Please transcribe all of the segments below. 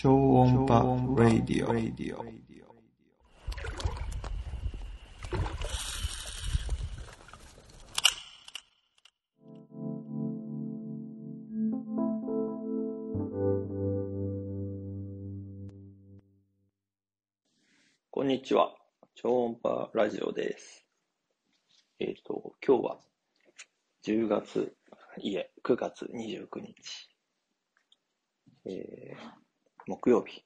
超音波ラディオ。こんにちは、超音波ラジオです。今日は9月29日。木曜日、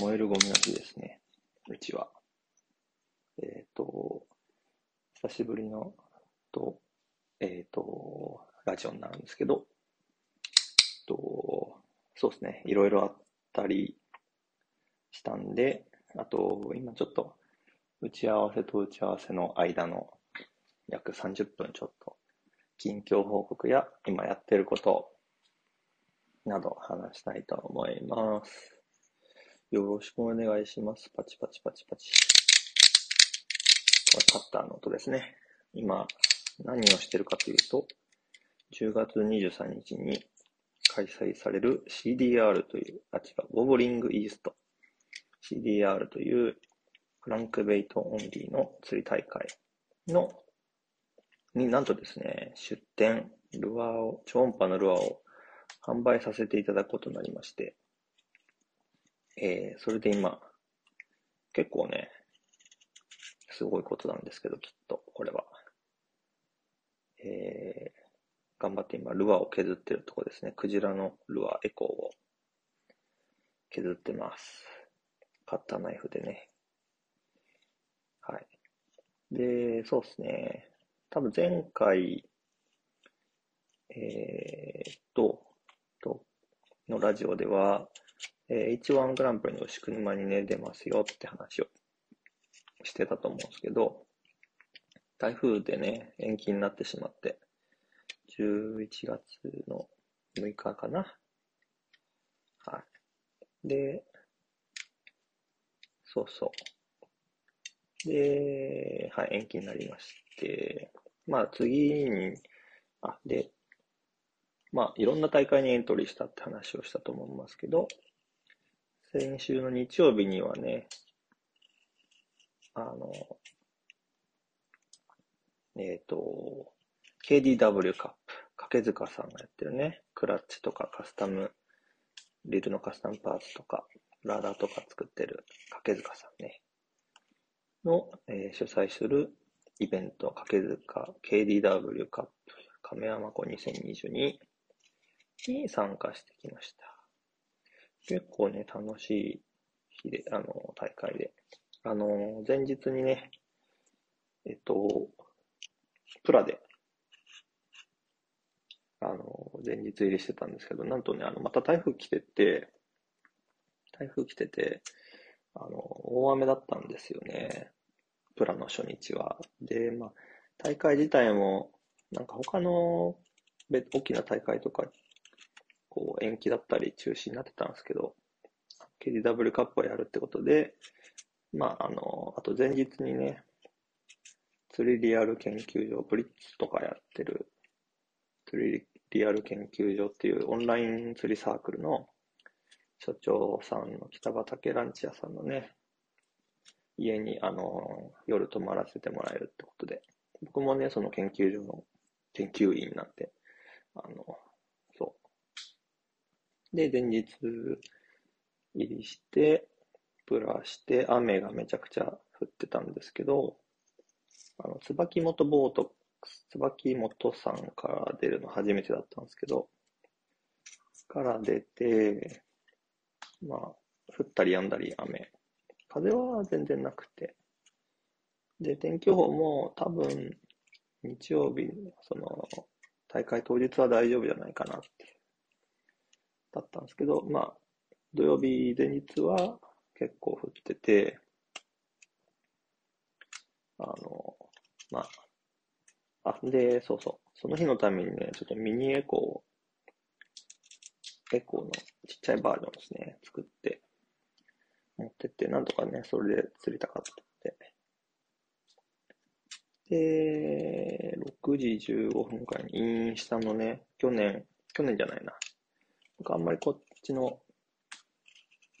燃えるゴミの日ですね、うちは。久しぶりの、ラジオになるんですけど、そうですね、いろいろあったりしたんで、あと、今ちょっと、打ち合わせと打ち合わせの間の約30分ちょっと、近況報告や、今やってること、など話したいと思います。よろしくお願いします。パチパチパチパチ。カッターの音ですね。今、何をしてるかというと、10月23日に開催される CDR という、ボブリングイースト。CDR というクランクベイトオンリーの釣り大会になんとですね、出展、超音波のルアーを販売させていただくことになりまして、それで今、結構ね、すごいことなんですけど、きっと、これは。頑張って今、ルアーを削ってるところですね。クジラのルアー、エコーを削ってます。カッターナイフでね。はい。で、そうですね。多分前回、のラジオでは、H1 グランプリの牛久沼にね、出ますよって話をしてたと思うんですけど、台風でね、延期になってしまって、11月の6日かな。はい。で、そうそう。で、はい、延期になりまして、まあ次に、まあ、いろんな大会にエントリーしたって話をしたと思いますけど、先週の日曜日にはね、KDW カップ、掛塚さんがやってるね、クラッチとかリルのカスタムパーツとか、ラーダーとか作ってる掛塚さんね、の、主催するイベント、KDW カップ、亀山湖2022、に参加してきました。結構ね、楽しい日で、大会で。前日にね、プラで、前日入りしてたんですけど、なんとね、また台風来てて、大雨だったんですよね。プラの初日は。で、まあ、大会自体も、なんか他の大きな大会とか、こう延期だったり中止になってたんですけど、KDW カップをやるってことで、まあ、あと前日にね、釣りリアル研究所、ブリッツとかやってる、釣りリアル研究所っていうオンライン釣りサークルの所長さんの北畠ランチ屋さんのね、家に夜泊まらせてもらえるってことで、僕もね、その研究所の研究員になって、そう。で、前日入りして、プラして、雨がめちゃくちゃ降ってたんですけど、椿本さんから出るの初めてだったんですけど、から出て、まあ、降ったり止んだり雨。風は全然なくて。で、天気予報も多分、日曜日、大会当日は大丈夫じゃないかなって、だったんですけど、まあ、土曜日前日は結構降ってて、まあ、そうそう、その日のためにね、ちょっとミニエコーのちっちゃいバージョンですね、作って、持ってって、なんとかね、それで釣りたかったって。で、6時15分からインスタのね、去年じゃないな。僕あんまりこっちの椿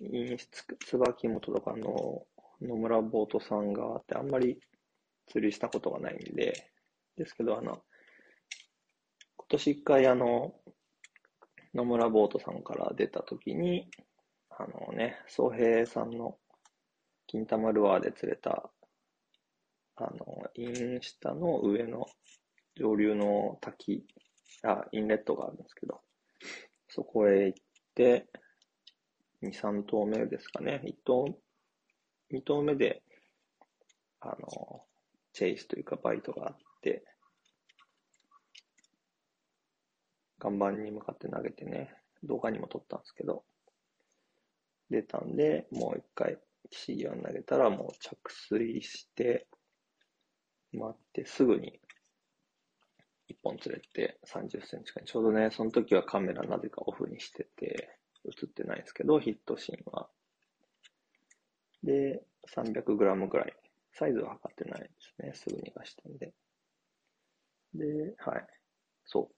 本とかの野村ボートさんがあってあんまり釣りしたことがないんで、ですけど今年一回野村ボートさんから出た時に、宗平さんの金玉ルアーで釣れた、イン下の上の上流の滝、インレットがあるんですけど、そこへ行って、2、3投目ですかね。2投目で、チェイスというかバイトがあって、看板に向かって投げてね、動画にも撮ったんですけど、出たんで、もう一回、岸際に投げたら、もう着水して、待って、すぐに、一本釣れて、30センチ間。ちょうどね、その時はカメラなぜかオフにしてて、映ってないんですけど、ヒットシーンは。で、300g ぐらい。サイズは測ってないですね。すぐ逃がしたんで。で、はい。そう。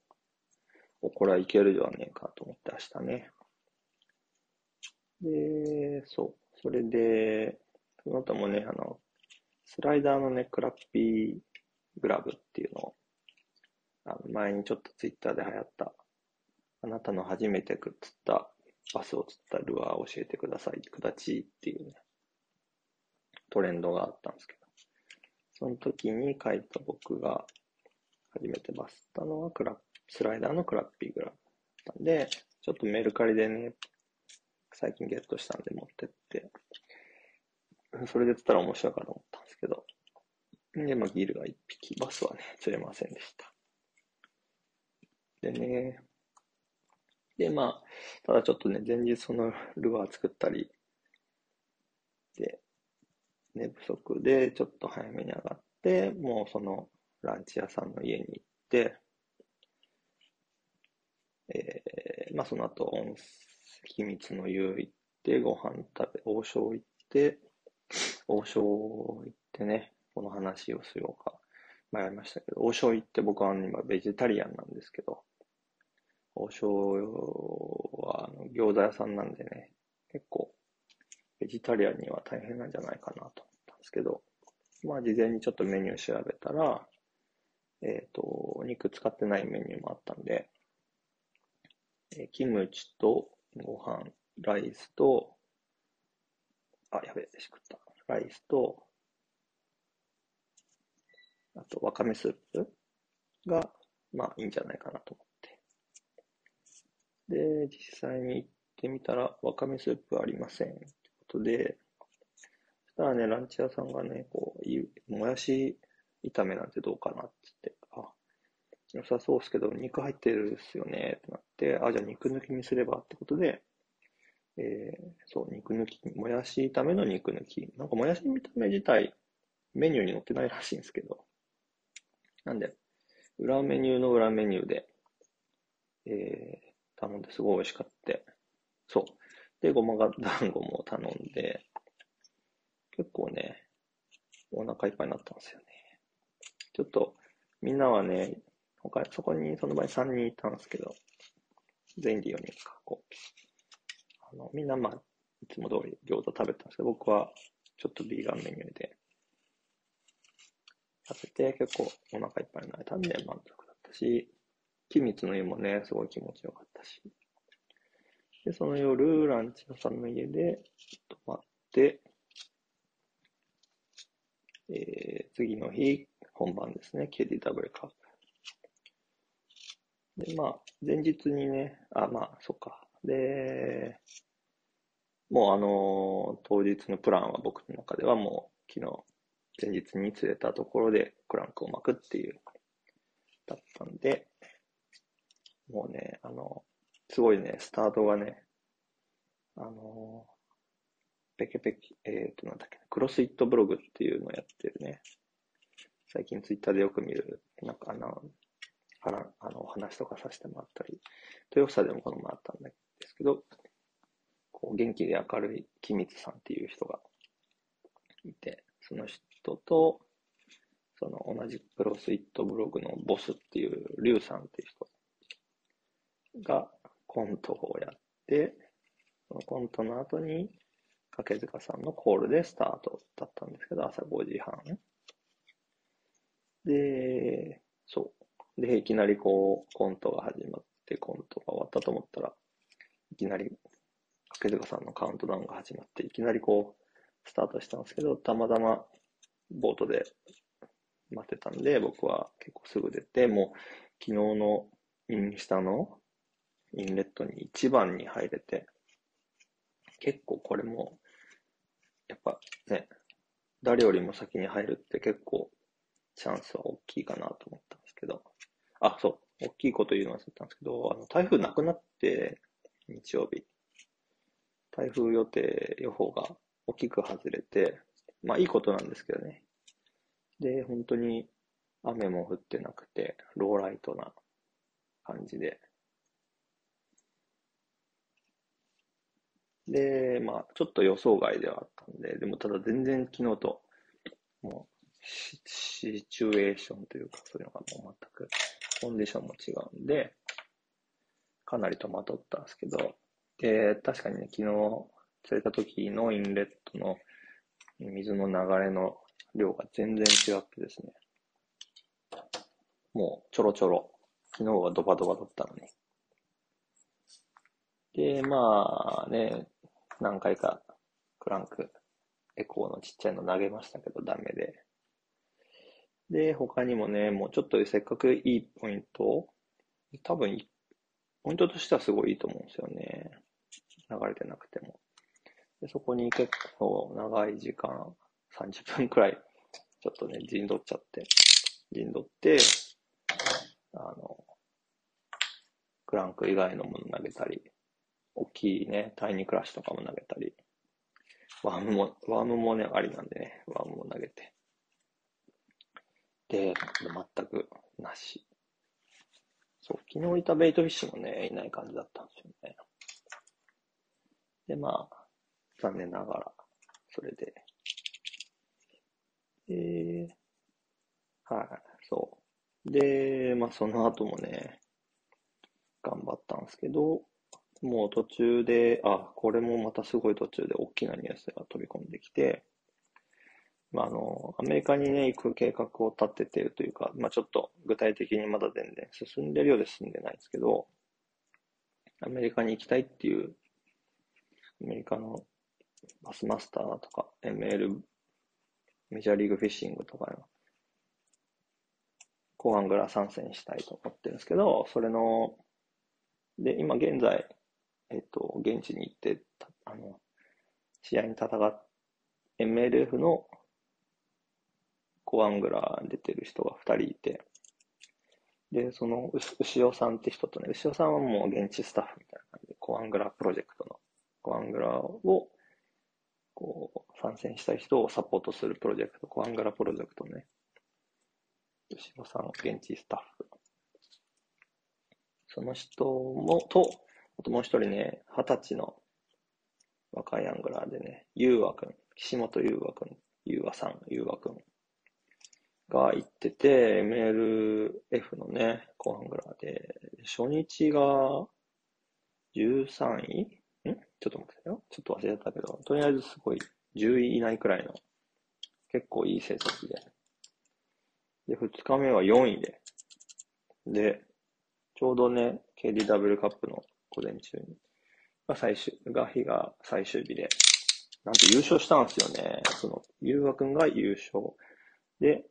これはいけるじゃねえかと思って明日ね。で、そう。それで、その後もね、スライダーのね、クラッピーグラブっていうのを、前にちょっとツイッターで流行った、あなたの初めて釣った、バスを釣ったルアーを教えてください、くだちっていうね、トレンドがあったんですけど、その時に書いた僕が、初めてバスったのはスライダーのクラッピーグラブだったんで、ちょっとメルカリでね、最近ゲットしたんで持ってって、それで釣ったら面白いかと思ったんですけど、で、ギルが1匹、バスはね、釣れませんでした。でね、で、ただちょっとね、前日そのルアー作ったり、で、寝不足でちょっと早めに上がって、もうそのランチ屋さんの家に行って、その後、秘密の湯行って、ご飯食べ、王将行ってね、この話をしようか迷いましたけど、王将行って僕は今ベジタリアンなんですけど、王将は餃子屋さんなんでね、結構ベジタリアンには大変なんじゃないかなと思ったんですけど、事前にちょっとメニュー調べたら、お肉使ってないメニューもあったんで、キムチとご飯、ライスと、しくった。ライスと、あと、わかめスープが、いいんじゃないかなと思って。で、実際に行ってみたら、わかめスープありません。ってことで、そしたらね、ランチ屋さんがね、もやし炒めなんてどうかなって言って、良さそうですけど、肉入ってるっすよね、ってなって、じゃあ肉抜きにすればってことで、肉抜き、もやし炒めの肉抜き。もやし炒め自体、メニューに載ってないらしいんですけど、なんで、裏メニューの裏メニューで、頼んですごい美味しかった。そう。で、ごま団子も頼んで、結構ね、お腹いっぱいになったんですよね。ちょっと、みんなはね、そこに、その場合3人いたんですけど、全員で4人ですか、みんないつも通り餃子食べたんですけど、僕はちょっとビーガンメニューで食べて、結構お腹いっぱいになれたんで満足だったし、キムチの湯もね、すごい気持ちよかったし。で、その夜、ランチ屋さんの家で泊まって、次の日、本番ですね、KDW カップ。で、前日にね、そうか。で、もう当日のプランは僕の中ではもう前日に釣れたところでクランクを巻くっていう、だったんで、もうね、すごいね、スタートがね、なんだっけ、クロスイットブログっていうのをやってるね、最近ツイッターでよく見る、お話とかさせてもらったり、豊房でもこの前あったんですけど、元気で明るい木光さんっていう人がいて、その人と、その同じクロスイットブログのボスっていう、リュウさんっていう人がコントをやって、そのコントの後に掛塚さんのコールでスタートだったんですけど、朝5時半で、そうで、いきなりこうコントが始まって、コントが終わったと思ったら、いきなり掛塚さんのカウントダウンが始まって、いきなりこうスタートしたんですけど、たまたまボートで待ってたんで、僕は結構すぐ出て、もう昨日のインスタのインレットに1番に入れて、結構これもやっぱね、誰よりも先に入るって結構チャンスは大きいかなと思ったんですけど、あ、そう、大きいこと言うの忘れたんですけど、台風なくなって、日曜日台風予定予報が大きく外れて、まあいいことなんですけどね。で、本当に雨も降ってなくて、ローライトな感じで。で、まあちょっと予想外ではあったんで、でもただ全然昨日と、もうシチュエーションというか、そういうのがもう全くコンディションも違うんで、かなり戸惑ったんですけど、で、確かにね、昨日釣れた時のインレットの水の流れの量が全然違ってですね、もうちょろちょろ、昨日はドバドバだったのに。で、まあね、何回かクランクエコーのちっちゃいの投げましたけどダメで、で他にもね、もうちょっとせっかくいいポイントを、多分ポイントとしてはすごいいいと思うんですよね、流れてなくても。でそこに結構長い時間、30分くらいちょっとね陣取って、クランク以外のもの投げたり、大きいねタイニークラッシュとかも投げたり、ワームもねありなんでね、ワームも投げて、で全くなし。そう、昨日いたベイトフィッシュもねいない感じだったんですよね。で、まあ残念ながらそれで。はい、そう。で、まあその後もね、頑張ったんですけど、もう途中で、これもまたすごい途中で大きなニュースが飛び込んできて、まあアメリカにね、行く計画を立てているというか、まあちょっと具体的にまだ全然進んでるようで進んでないんですけど、アメリカに行きたいっていう、アメリカのバスマスターとか、ML、メジャーリーグフィッシングとかの後半ぐらい参戦したいと思ってるんですけど、それの、で、今現在、現地に行って、試合に戦っ、MLF のコアングラー出てる人が2人いて、で、その、牛尾さんって人とね、牛尾さんはもう現地スタッフみたいな感じで、コアングラープロジェクトのコアングラーを、こう、参戦したい人をサポートするプロジェクト、コアングラプロジェクトね。牛尾さん、現地スタッフ。その人も、あともう一人ね、20歳の若いアングラーでね、ゆうわくん、岸本ゆうわくん、ゆうわくんが行ってて、MLF のね、コアングラーで、初日が13位ちょっと待ってよ。ちょっと忘れちゃったけど、とりあえずすごい10位以内くらいの結構いい成績で。で、2日目は4位で。で、ちょうどね、KDW カップの午前中に、日が最終日で、なんと優勝したんですよね。その、ゆうわくんが優勝。で、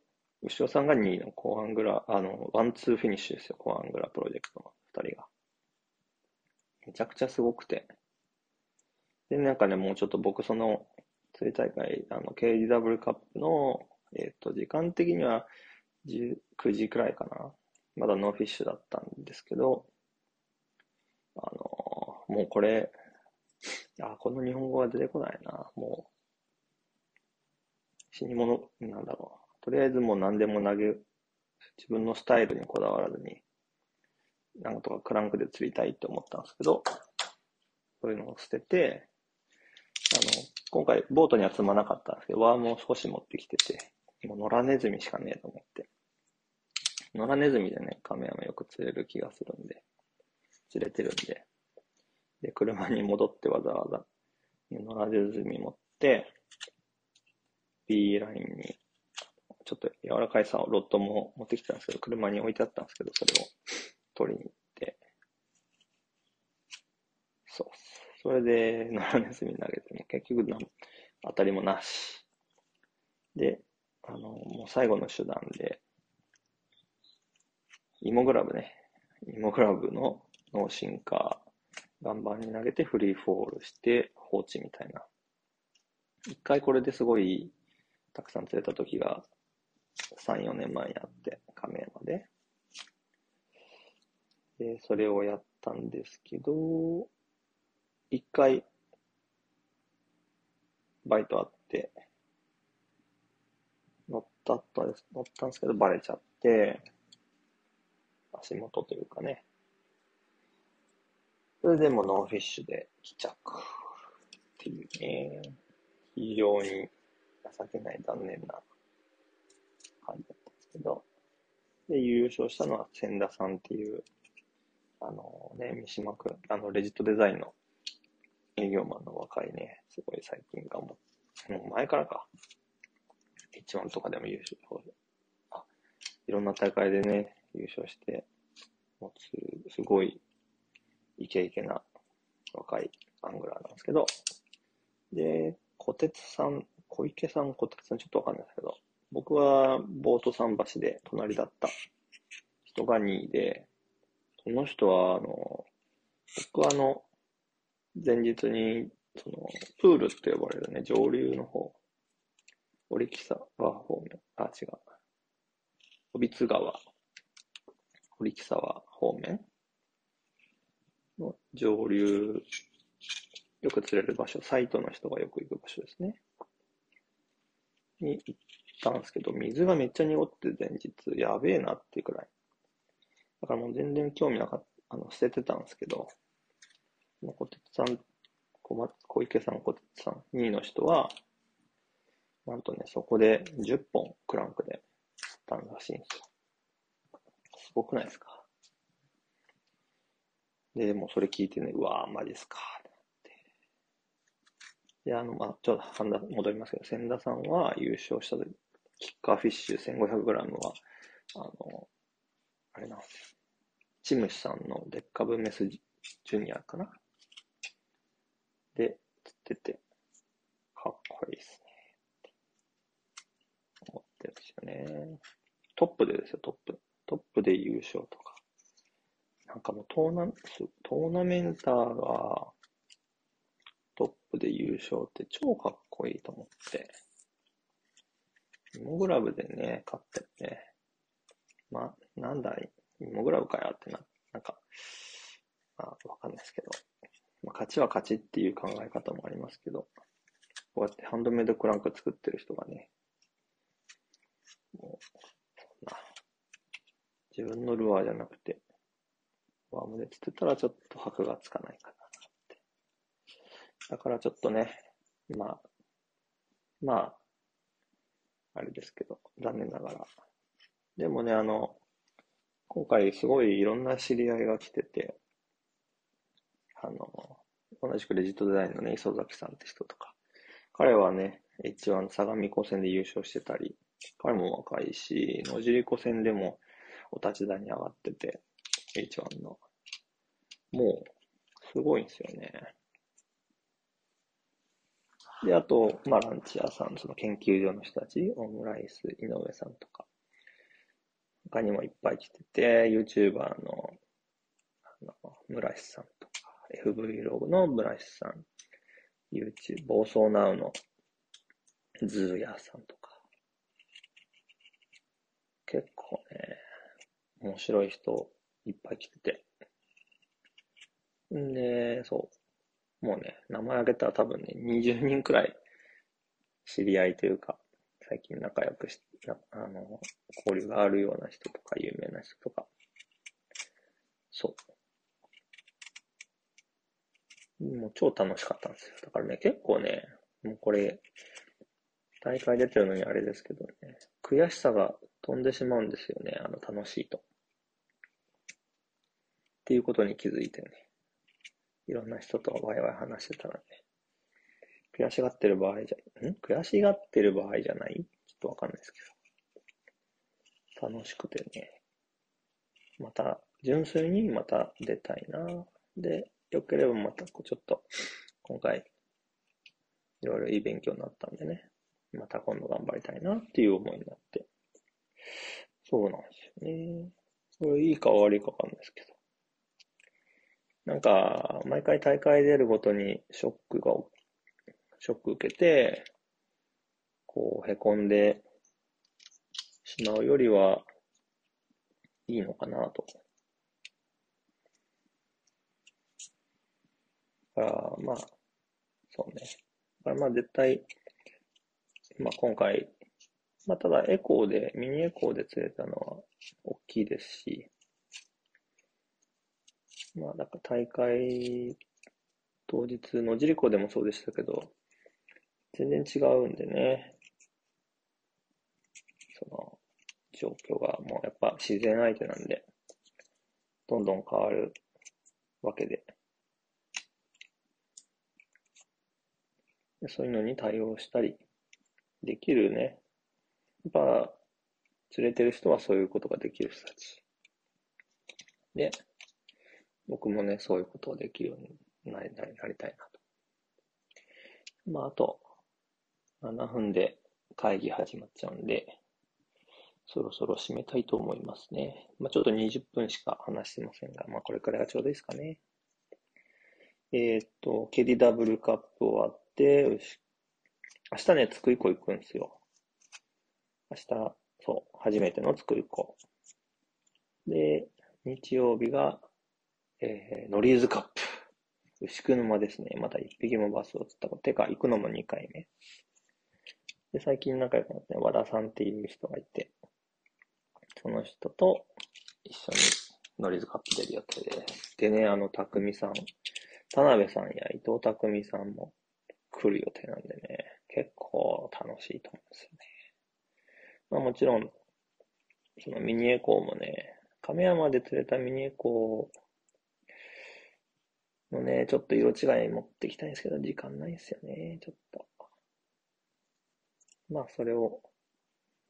牛尾さんが2位のコアングラ、ワンツーフィニッシュですよ。コアングラプロジェクトの2人が。めちゃくちゃすごくて。で、なんかね、もうちょっと僕、その、釣り大会、KDW カップの、時間的には9時くらいかな。まだノーフィッシュだったんですけど、もうこれ、この日本語は出てこないな。もう、死に物、なんだろう。とりあえずもう何でも投げ、自分のスタイルにこだわらずに、なんとかクランクで釣りたいって思ったんですけど、そういうのを捨てて、今回ボートには積まなかったんですけど、ワームを少し持ってきてて、もう野良ネズミしかねえと思って。野良ネズミでね、カメヤマよく釣れる気がするんで、釣れてるんで、で、車に戻ってわざわざ野良ネズミ持って、B ラインに、ちょっと柔らかいさをロッドも持ってきたんですけど、車に置いてあったんですけど、それを取りに行って、そう。それで野良ネズミ投げても結局当たりもなし。で、もう最後の手段で、イモグラブの脳進化、岩盤に投げてフリーフォールして放置みたいな。一回これですごいたくさん釣れた時が3、4年前にあって、亀山で。で、それをやったんですけど、一回、バイトあって、乗ったんですけど、バレちゃって、足元というかね。それでもノンフィッシュで帰着っていうね、非常に情けない残念な感じだったんですけど、で、優勝したのは千田さんっていう、三島くん、レジットデザインの営業マンの若いね、すごい最近頑張って、もう前からか、H1とかでも優勝、いろんな大会でね、優勝して、もうすごいイケイケな若いアングラーなんですけど、で、小池さん、ちょっとわかんないですけど、僕はボート桟橋で隣だった人が2位で、その人は、僕は前日に、プールって呼ばれるね、上流の方、折木沢方面、小櫃川、折木沢方面の上流、よく釣れる場所、サイトの人がよく行く場所ですね。に行ったんですけど、水がめっちゃ濁って前日、やべえなっていうくらい。だからもう全然興味なかった、捨ててたんですけど、小池さん、2位の人は、なんとね、そこで10本クランクで釣ったらしいんですよ。すごくないですか？で、もうそれ聞いてね、うわぁ、マジっすかってなって。で、ちょっと戻りますけど、千田さんは優勝した時、キッカーフィッシュ 1500g は、あれなんですよ。チムシさんのデッカブメスジュニアかなで、釣ってて、かっこいいっすね。って思ってるんですよね。トップでですよ、トップ。トップで優勝とか。なんかもうトーナメンターがトップで優勝って超かっこいいと思って。イモグラブでね、勝ってね。まあ、なんだ、イモグラブかよってなんか、まあ、わかんないですけど。まあ、勝ちは勝ちっていう考え方もありますけど、こうやってハンドメイドクランク作ってる人がね、もう、そんな、自分のルアーじゃなくて、ワームで釣ってたらちょっと箔がつかないかなって。だからちょっとね、まあ、あれですけど、残念ながら。でもね、今回すごいいろんな知り合いが来てて、同じくレジットデザインのね、磯崎さんって人とか、彼はね、H1 相模湖戦で優勝してたり、彼も若いし、野尻湖戦でもお立ち台に上がってて、H1 の。もう、すごいんですよね。で、あと、まあ、ランチ屋さん、その研究所の人たち、オムライス、井上さんとか、他にもいっぱい来てて、YouTuber の、村石さんとか、fvlog の村石さん、YouTube、暴走ナウのズーヤさんとか、結構ね、面白い人、いっぱい来てて。んで、そう。もうね、名前挙げたら多分ね、20人くらい、知り合いというか、最近仲良く交流があるような人とか、有名な人とか。そう。もう超楽しかったんですよ。だからね、結構ね、もうこれ、大会出てるのにあれですけどね、悔しさが飛んでしまうんですよね、楽しいと。っていうことに気づいてね。いろんな人とワイワイ話してたらね、悔しがってる場合じゃない？ちょっとわかんないですけど。楽しくてね。また、純粋にまた出たいな。で、良ければまた、ちょっと、今回、いろいろいい勉強になったんでね。また今度頑張りたいなっていう思いになって。そうなんですよね。これいいか悪いかわかんないですけど。なんか、毎回大会出るごとにショック受けて、凹んでしまうよりは、いいのかなと。だから、まあ、そうね。だからまあ絶対、まあ今回、まあただミニエコーで釣れたのは大きいですし、まあ、だから大会当日のジリコでもそうでしたけど、全然違うんでね、その状況がもうやっぱ自然相手なんで、どんどん変わるわけで、そういうのに対応したりできるね、やっぱ釣れてる人はそういうことができる人たち。で、僕もね、そういうことをできるようになりたいなと。まあ、あと、7分で会議始まっちゃうんで、そろそろ締めたいと思いますね。まあ、ちょっと20分しか話してませんが、まあ、これくらいがちょうどいいですかね。KDW カップ終わって、明日ね、津久井湖行くんですよ。明日、そう、初めての津久井湖。で、日曜日が、ノリーズカップ。牛久沼ですね。また1匹もバスを釣ったこと。てか、行くのも2回目。で、最近仲良くなって、和田さんっていう人がいて、その人と一緒にノリーズカップ出る予定です。でね、田辺さんや伊藤匠さんも来る予定なんでね、結構楽しいと思うんですよね。まあもちろん、そのミニエコーもね、亀山で釣れたミニエコー、のね、ちょっと色違い持ってきたいんですけど、時間ないんですよね、ちょっと。まあ、それを、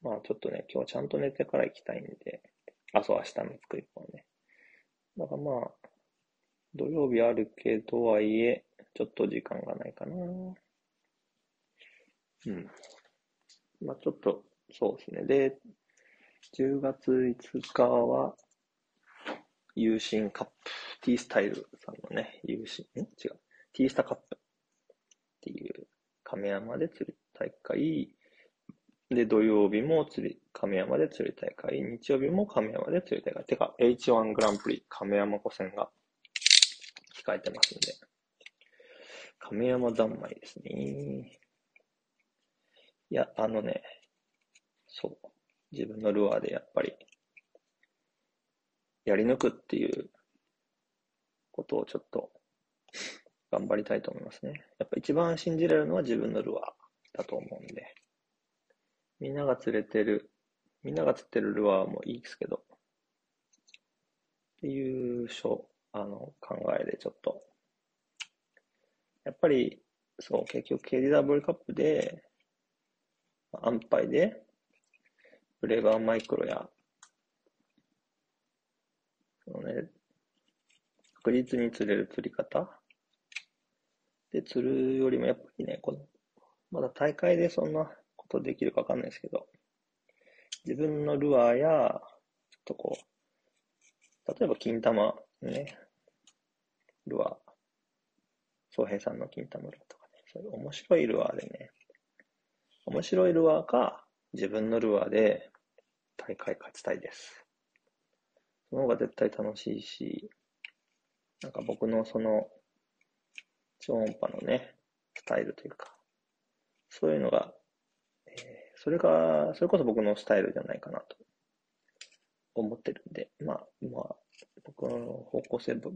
まあ、ちょっとね、今日はちゃんと寝てから行きたいんで、明日の津久井湖ね。だからまあ、土曜日あるけど、とはいえ、ちょっと時間がないかな。うん。まあ、ちょっと、そうですね。で、10月5日は、友心カップ。T スタイルさんのね、T スタカップっていう亀山で釣り大会で、土曜日も亀山で釣り大会、日曜日も亀山で釣り大会。てか H1 グランプリ亀山湖戦が控えてますんで、亀山三昧ですね。いや、ね、そう、自分のルアーでやっぱりやり抜くっていうことをちょっと頑張りたいと思いますね。やっぱ一番信じれるのは自分のルアーだと思うんで、みんなが釣ってるルアーもいいですけど、っていう考えでちょっと、やっぱりそう結局 KDW カップで安牌でブレーバーマイクロや確実に釣れる釣り方で釣るよりもやっぱりね、まだ大会でそんなことできるかわかんないですけど、自分のルアーや、ちょっと例えば金玉ね、ルアー、宗平さんの金玉ルアーとかね、そういう面白いルアーでね、面白いルアーか自分のルアーで大会勝ちたいです。その方が絶対楽しいし、なんか僕のその超音波のね、スタイルというか、そういうのが、それこそ僕のスタイルじゃないかなと思ってるんで、まあ、僕の方向性、ブ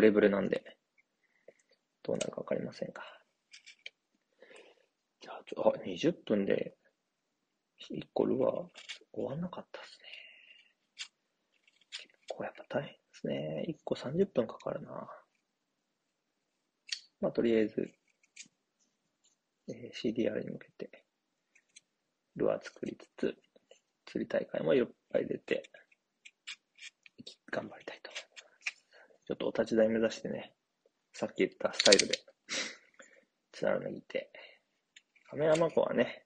レブレなんで、どうなるかわかりませんが。じゃあ、20分で1個ルアー終わんなかったっすね。やっぱ大変ですですね。1個30分かかるな。まあ、とりあえず、CDR に向けて、ルアー作りつつ、釣り大会もいっぱい出て、頑張りたいと思います。ちょっとお立ち台目指してね、さっき言ったスタイルで、綱を抜いて、亀山湖はね、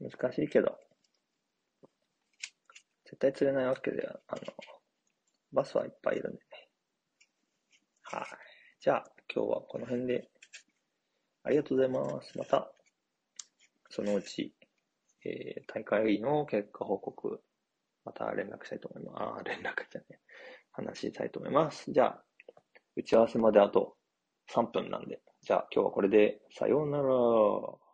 難しいけど、絶対釣れないわけでは、バスはいっぱいいるんでね。はい。じゃあ、今日はこの辺で、ありがとうございます。また、そのうち、大会の結果報告、また連絡したいと思います。連絡じゃね。話したいと思います。じゃあ、打ち合わせまであと3分なんで。じゃあ、今日はこれで、さようなら。